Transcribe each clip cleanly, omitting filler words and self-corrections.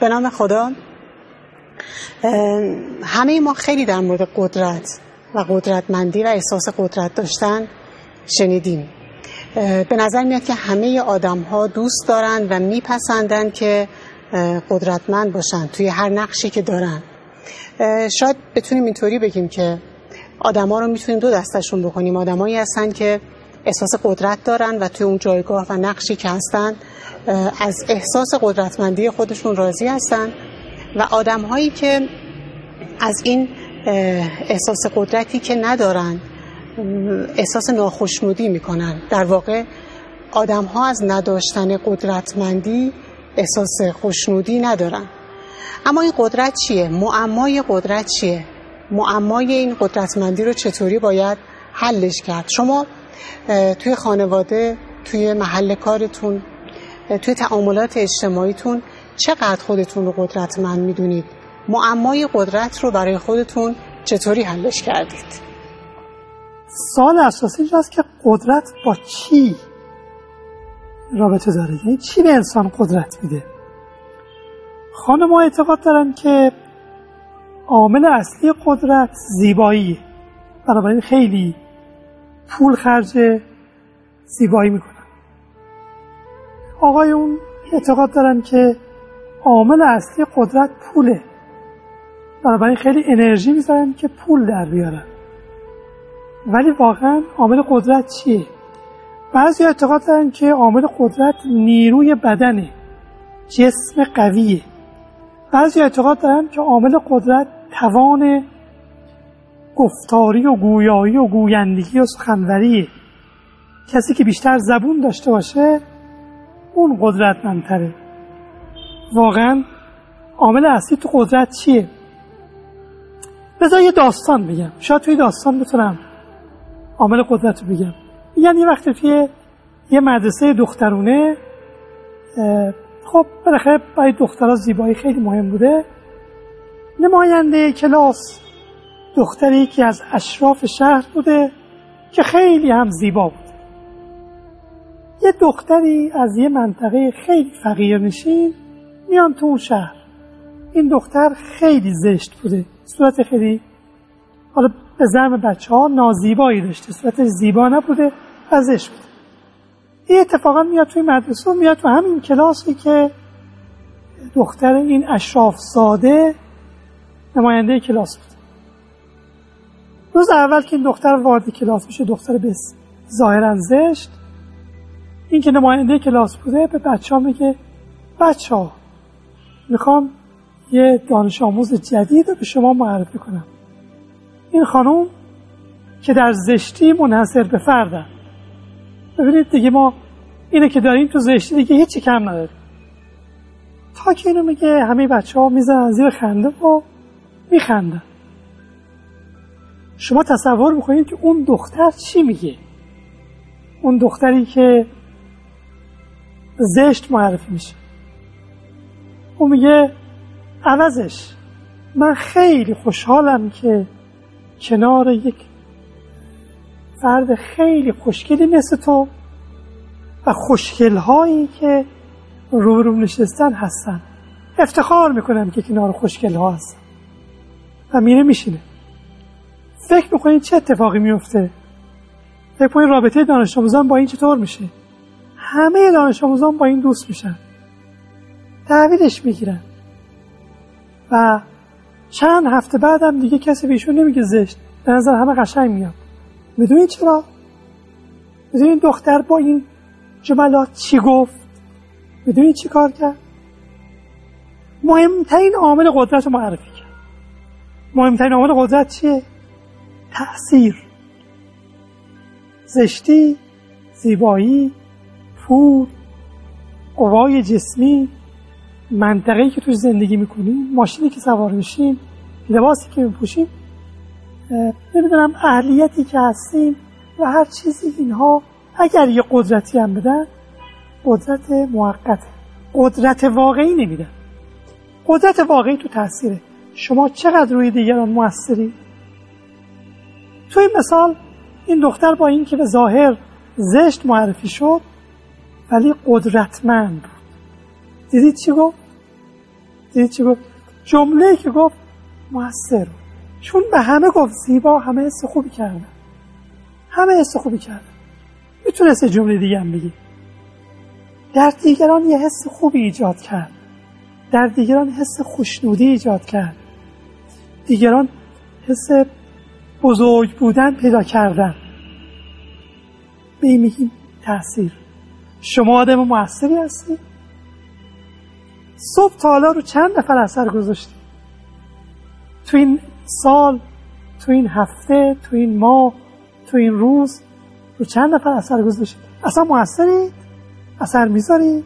به نام خدا. همه ما خیلی در مورد قدرت و قدرتمندی و احساس قدرت داشتن شنیدیم. به نظر میاد که همه آدم ها دوست دارن و میپسندن که قدرتمند باشن توی هر نقشی که دارن. شاید بتونیم اینطوری بگیم که آدم ها رو میتونیم دو دستشون بکنیم. آدم هایی هستن که احساس قدرت دارن و توی اون جایگاه و نقشی که هستن از احساس قدرتمندی خودشون راضی هستن، و آدم هایی که از این احساس قدرتی که ندارن احساس ناخوشنودی میکنن. در واقع آدم ها از نداشتن قدرتمندی احساس خوشنودی ندارن. اما این قدرت چیه؟ معمای قدرت چیه؟ معمای این قدرتمندی رو چطوری باید حلش کرد؟ شما توی خانواده، توی محل کارتون، توی تعاملات اجتماعیتون چقدر خودتون رو قدرتمند میدونید؟ معمای قدرت رو برای خودتون چطوری حلش کردید؟ سوال اساسی اینجاست که قدرت با چی رابطه داره؟ یعنی چی به انسان قدرت میده؟ خانم‌ها اعتقاد دارن که عامل اصلی قدرت زیباییه، بنابراین خیلی پول خرج زیبایی میکنن. آقایون اعتقاد دارن که عامل اصلی قدرت پوله، بنابراین خیلی انرژی میذارن که پول در بیارن. ولی واقعا عامل قدرت چیه؟ بعضی اعتقاد دارن که عامل قدرت نیروی بدنه، جسم قویه. بعضی اعتقاد دارن که عامل قدرت توان گفتاری و گویایی و گویندگی و سخنوریه. کسی که بیشتر زبون داشته باشه اون قدرتمندتره. واقعا عامل اصلی تو قدرت چیه؟ بذار یه داستان بگم، شاید توی داستان بتونم عامل قدرت رو بگم. یعنی یه وقتی توی یه مدرسه دخترونه، خب بالاخره برای دخترها زیبایی خیلی مهم بوده، نماینده کلاس دختری که از اشراف شهر بوده که خیلی هم زیبا بوده. یه دختری از یه منطقه خیلی فقیرنشین میان تو اون شهر. این دختر خیلی زشت بوده، صورت خیلی حالا به زعم بچه‌ها نازیبایی داشته، صورتش زیبا نبوده، ازش بوده. این اتفاقا میاد توی مدرسه، میاد تو همین کلاسی که دختر این اشراف زاده نماینده کلاس بود. روز اول که این دختر وارد کلاس میشه، دختر بس ظاهرا زشت، این که نماینده کلاس بوده، به بچه‌ها میگه بچه‌ها میخوام یه دانش آموز جدید رو به شما معرفی کنم. این خانوم که در زشتی منحصر به فردن. ببینید دیگه ما اینه که داریم تو زشتی، دیگه هیچی کم نداریم. تا که اینو میگه، همه بچه ها میزنن زیر خنده و میخندن. شما تصور میکنید که اون دختر چی میگه؟ اون دختری که زشت معرفی میشه، اون میگه عوضش من خیلی خوشحالم که کنار یک فرد خیلی خوشگلی مثل تو و خوشگل‌هایی که روبروم نشستن هستن. افتخار میکنم که کنار خوشگل‌ها هستن. و میره میشینه. فکر میکنید چه اتفاقی میفته؟ فکر کنید رابطه دانش آموزان با این چطور میشه؟ همه دانش آموزان با این دوست میشن، تحویلش میگیرن، و چند هفته بعدم دیگه کسی بهشون نمیگه زشت، به نظر همه قشنگ میاد. میدونید چرا؟ میدونید دختر با این جملات چی گفت؟ میدونید چی کار کرد؟ مهمترین عامل قدرت رو معرفی کرد. مهمترین عامل قدرت چیه؟ تأثیر. زشتی، زیبایی، پول، قوای جسمی، منطقه‌ای که توش زندگی میکنیم، ماشینی که سوار میشیم، لباسی که میپوشیم، نمیدونم اهلیتی که هستیم و هر چیزی، اینها اگر یه قدرتی هم بدن، قدرت موقته، قدرت واقعی نمیدن. قدرت واقعی تو تاثیره. شما چقدر روی دیگران موثری؟ تو این مثال این دختر با این که به ظاهر زشت معرفی شد ولی قدرتمند بود. دیدید چی گفت؟ دید چی گفت؟ جمله‌ای که گفت موثر، چون به همه گفت زیبا، همه حس خوبی کردن، همه حس خوبی کردن. میتونست جمله دیگه هم بگی در دیگران یه حس خوبی ایجاد کرد، در دیگران حس خوشنودی ایجاد کرد، دیگران حس بزرگ بودن پیدا کردن. به این میگیم تأثیر. شما آدم مؤثری هستی؟ صبح تا حالا رو چند نفر اثر گذاشتی؟ تو این سال، تو این هفته، تو این ماه، تو این روز رو چند نفر اثر گذاشتی؟ اصلا مؤثری؟ اثر میذاری؟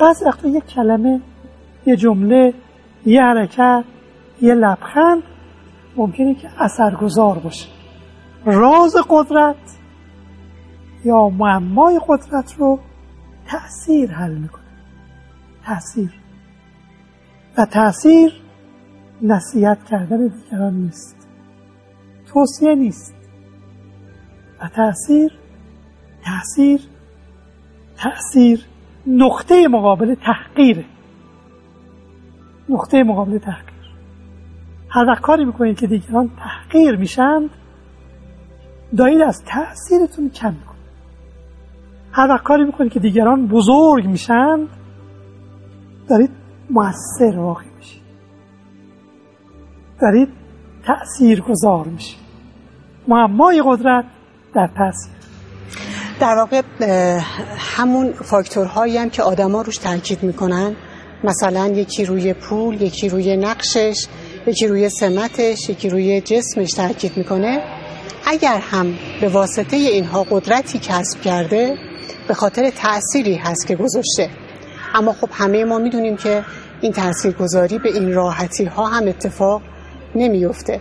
بعضی وقتا یک کلمه، یه جمله، یه حرکت، یه لبخند ممکنه که اثرگذار باشه. راز قدرت یا معمای قدرت رو تأثیر حل میکنه. تأثیر. و تأثیر نصیحت کردن دیگران نیست، توصیه نیست. و تأثیر نقطه مقابل تحقیره. نقطه مقابل تحقیر. هر وقت کاری میکنید که دیگران تحقیر میشن، دارید از تأثیرتون کم میکنید. هر وقت کاری میکنید که دیگران بزرگ میشن، دارید مؤثر واقع میشید، دارید تأثیر گذار میشید. معمای قدرت در تأثیر. در واقع همون فاکتورهایی هم که آدما روش تاکید میکنن، مثلا یکی روی پول، یکی روی نقشش، یکی روی سمتش، یکی روی جسمش تاکید میکنه، اگر هم به واسطه اینها قدرتی کسب کرده، به خاطر تأثیری هست که گذاشته. اما خب همه ما میدونیم که این تأثیرگذاری به این راحتی ها هم اتفاق نمیفته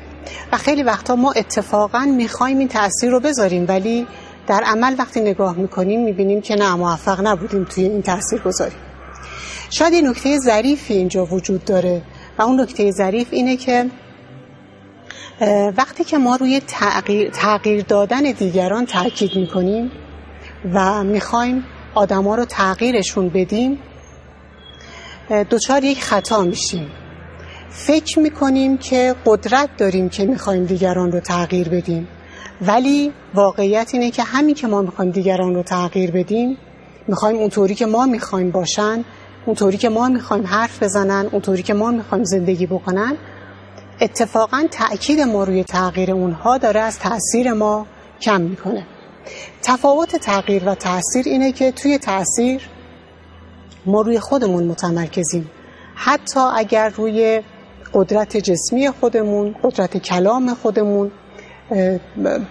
و خیلی وقتا ما اتفاقا میخوایم این تأثیر رو بذاریم، ولی در عمل وقتی نگاه میکنیم میبینیم که نه، موفق نبودیم توی این تأثیرگذاری. شاید این نکته ظریفی اینجا وجود داره و اون نکته ظریف اینه که وقتی که ما روی تغییر دادن دیگران تاکید میکنیم و میخوایم آدم ها رو تغییرشون بدیم، دوچار یک خطا میشیم. فکر میکنیم که قدرت داریم که میخوایم دیگران رو تغییر بدیم، ولی واقعیت اینه که همین که ما میخوایم دیگران رو تغییر بدیم، میخوایم اونطوری که ما میخوایم باشن، اونطوری که ما میخوایم حرف بزنن، اونطوری که ما میخوایم زندگی بکنن. اتفاقا تأکید ما روی تغییر اونها داره از تأثیر ما کم میکنه. تفاوت تغییر و تأثیر اینه که توی تأثیر ما روی خودمون متمرکزیم، حتی اگر روی قدرت جسمی خودمون، قدرت کلام خودمون،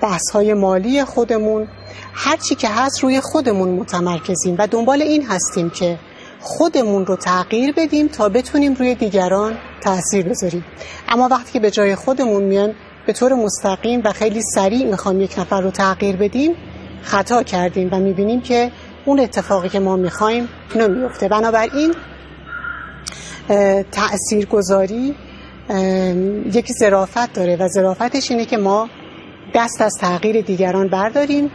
بحث‌های مالی خودمون، هر چی که هست روی خودمون متمرکزیم و دنبال این هستیم که خودمون رو تغییر بدیم تا بتونیم روی دیگران تأثیر بذاریم. اما وقتی که به جای خودمون میان به طور مستقیم و خیلی سریع میخوایم یک نفر رو تغییر بدیم، خطا کردیم و میبینیم که اون اتفاقی که ما میخوایم نمیفته. بنابراین تأثیرگذاری یک ظرافت داره و ظرافتش اینه که ما دست از تغییر دیگران برداریم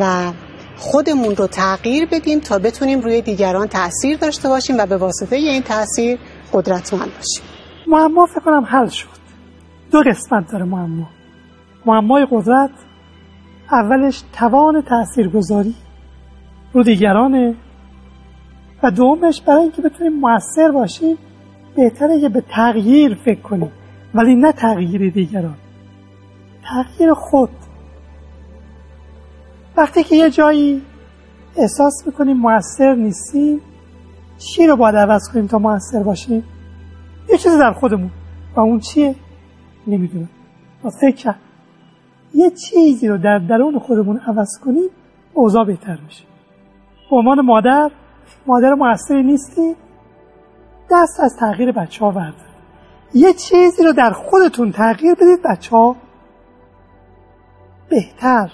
و خودمون رو تغییر بدیم تا بتونیم روی دیگران تأثیر داشته باشیم و به واسطه این تأثیر قدرتمند باشیم. معما فکر کنم حل شد. دو قسمت داره معما. معمای قدرت اولش توان تأثیرگذاری رو دیگرانه و دومش برای اینکه بتونیم مؤثر باشیم بهتره که به تغییر فکر کنیم، ولی نه تغییر دیگران، تغییر خود. وقتی که یه جایی احساس میکنیم مؤثر نیستیم، چی رو باید عوض کنیم تا مؤثر باشیم؟ یه چیزی در خودمون. و اون چیه؟ نمیدونم. فکر یه چیزی رو در درون خودمون عوض کنیم، اوضاع بهتر میشه. به عنوان مادر مؤثری نیستی، دست از تغییر بچه ها بردارید. یه چیزی رو در خودتون تغییر بدید، بچه ها بهتر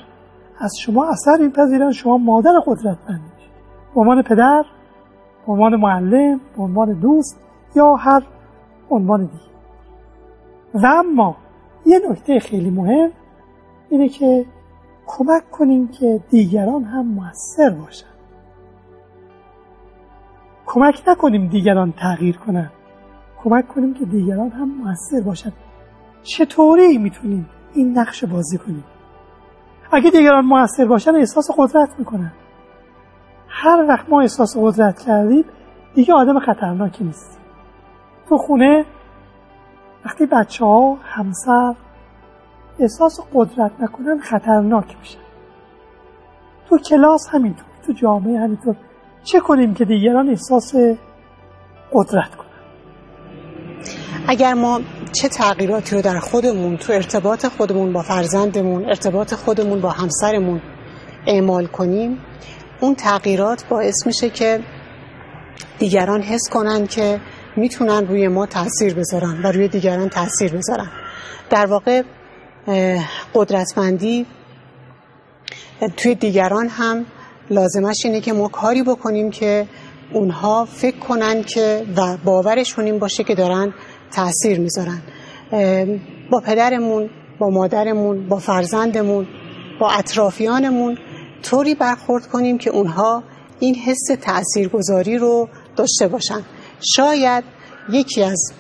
از شما اثر میپذیرن، شما مادر قدرتمند میشید. به عنوان پدر، به عنوان معلم، به عنوان دوست یا هر عنوان دیگه. و اما یه نکته خیلی مهم اینه که کمک کنیم که دیگران هم مؤثر باشن. کمک نکنیم دیگران تغییر کنن، کمک کنیم که دیگران هم موثر باشند. چطوری میتونیم این نقش بازی کنیم؟ اگه دیگران موثر باشن احساس قدرت میکنن. هر وقت ما احساس قدرت کردیم دیگه آدم خطرناکی نیست. تو خونه وقتی بچه ها، همسر احساس قدرت نکنن خطرناک میشن. تو کلاس همینطور، تو جامعه همینطور. چه کنیم که دیگران احساس قدرت کنن؟ اگر ما چه تغییراتی رو در خودمون، تو ارتباط خودمون با فرزندمون، ارتباط خودمون با همسرمون اعمال کنیم، اون تغییرات باعث میشه که دیگران حس کنن که میتونن روی ما تاثیر بذارن و روی دیگران تاثیر بذارن. در واقع قدرتمندی توی دیگران هم لازمش اینه که ما کاری بکنیم که اونها فکر کنن که و باورشون این باشه که دارن تأثیر میذارن. با پدرمون، با مادرمون، با فرزندمون، با اطرافیانمون طوری برخورد کنیم که اونها این حس تأثیرگذاری رو داشته باشن. شاید یکی از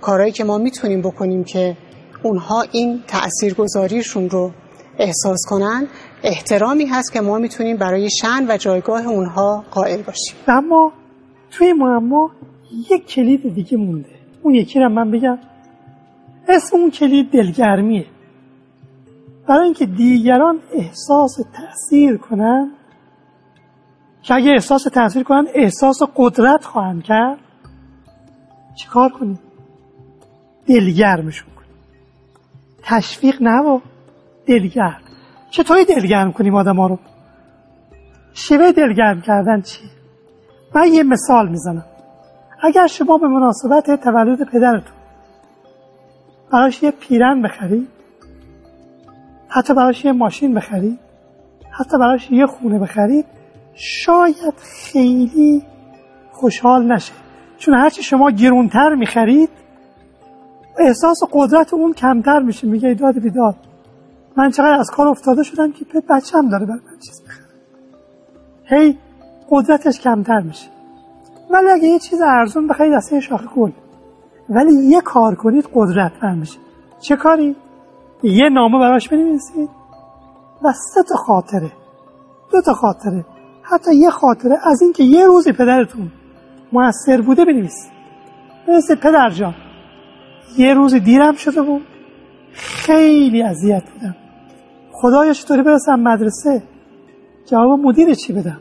کارهایی که ما میتونیم بکنیم که اونها این تأثیرگذاریشون رو احساس کنن، احترامی هست که ما میتونیم برای شأن و جایگاه اونها قائل باشیم. اما توی معما یک کلید دیگه مونده. اون یکی رو من بگم. اسم اون کلید دلگرمیه. برای اینکه دیگران احساس تأثیر کنن، که اگه احساس تأثیر کنن احساس قدرت خواهند کرد، چیکار کنیم؟ دلگرمشون کنیم. تشویق نه، دلگرم. چطوری دلگرم کنیم آدم ها رو؟ شیوه دلگرم کردن چیه؟ من یه مثال میزنم. اگر شما به مناسبت تولد پدرتون براش یه پیرن بخرید، حتی براش یه ماشین بخرید، حتی براش یه خونه بخرید، شاید خیلی خوشحال نشه، چون هرچی شما گرونتر میخرید احساس قدرت اون کمتر میشه. میگه داد بیداد، من چقدر از کار افتاده شدم که بچه‌م داره برای من چیز بخره. هی قدرتش کمتر میشه. ولی اگه یه چیز ارزون بخرید، از یه شاخه گل، ولی یه کار کنید قدرتمند میشه. چه کاری؟ یه نامه براش بنویسید و 3 تا خاطره، 2 تا خاطره، حتی یه خاطره از اینکه یه روزی پدرتون موثر بوده بنویسید. مثل پدر جان، یه روزی دیرم شده بود، خیلی اذیت بودم. خدایا چطوری برسم مدرسه؟ جواب مدیر چی بدم؟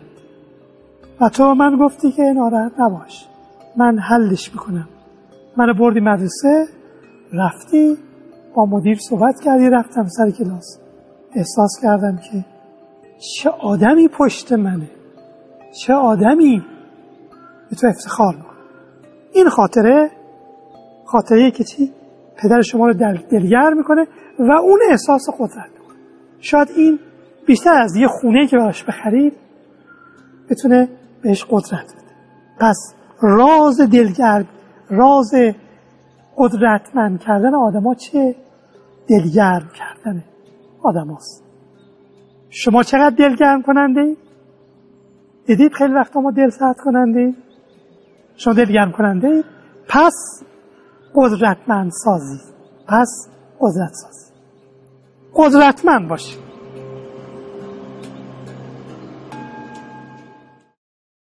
و تو من گفتی که ناراحت نباش، من حلش میکنم. منو بردی مدرسه، رفتی با مدیر صحبت کردی، رفتم سر کلاس، احساس کردم که چه آدمی پشت منه، چه آدمی. به تو افتخار میکنم. این خاطره، خاطره که چی؟ پدر شما رو دلگرم میکنه و اون احساس قدرت میکنه. شاید این بیشتر از یه خونه که براش بخرید بتونه بهش قدرت بده. پس راز دلگرم، راز قدرتمند کردن آدم ها چه؟ دلگرم کردن آدم هاست. شما چقدر دلگرم کننده اید؟ دیدید خیلی وقتا ما دل سرد کننده اید؟ شما دلگرم کننده اید؟ پس قدرتمند سازید. پس قدرت سازید. قدرتمند باشید.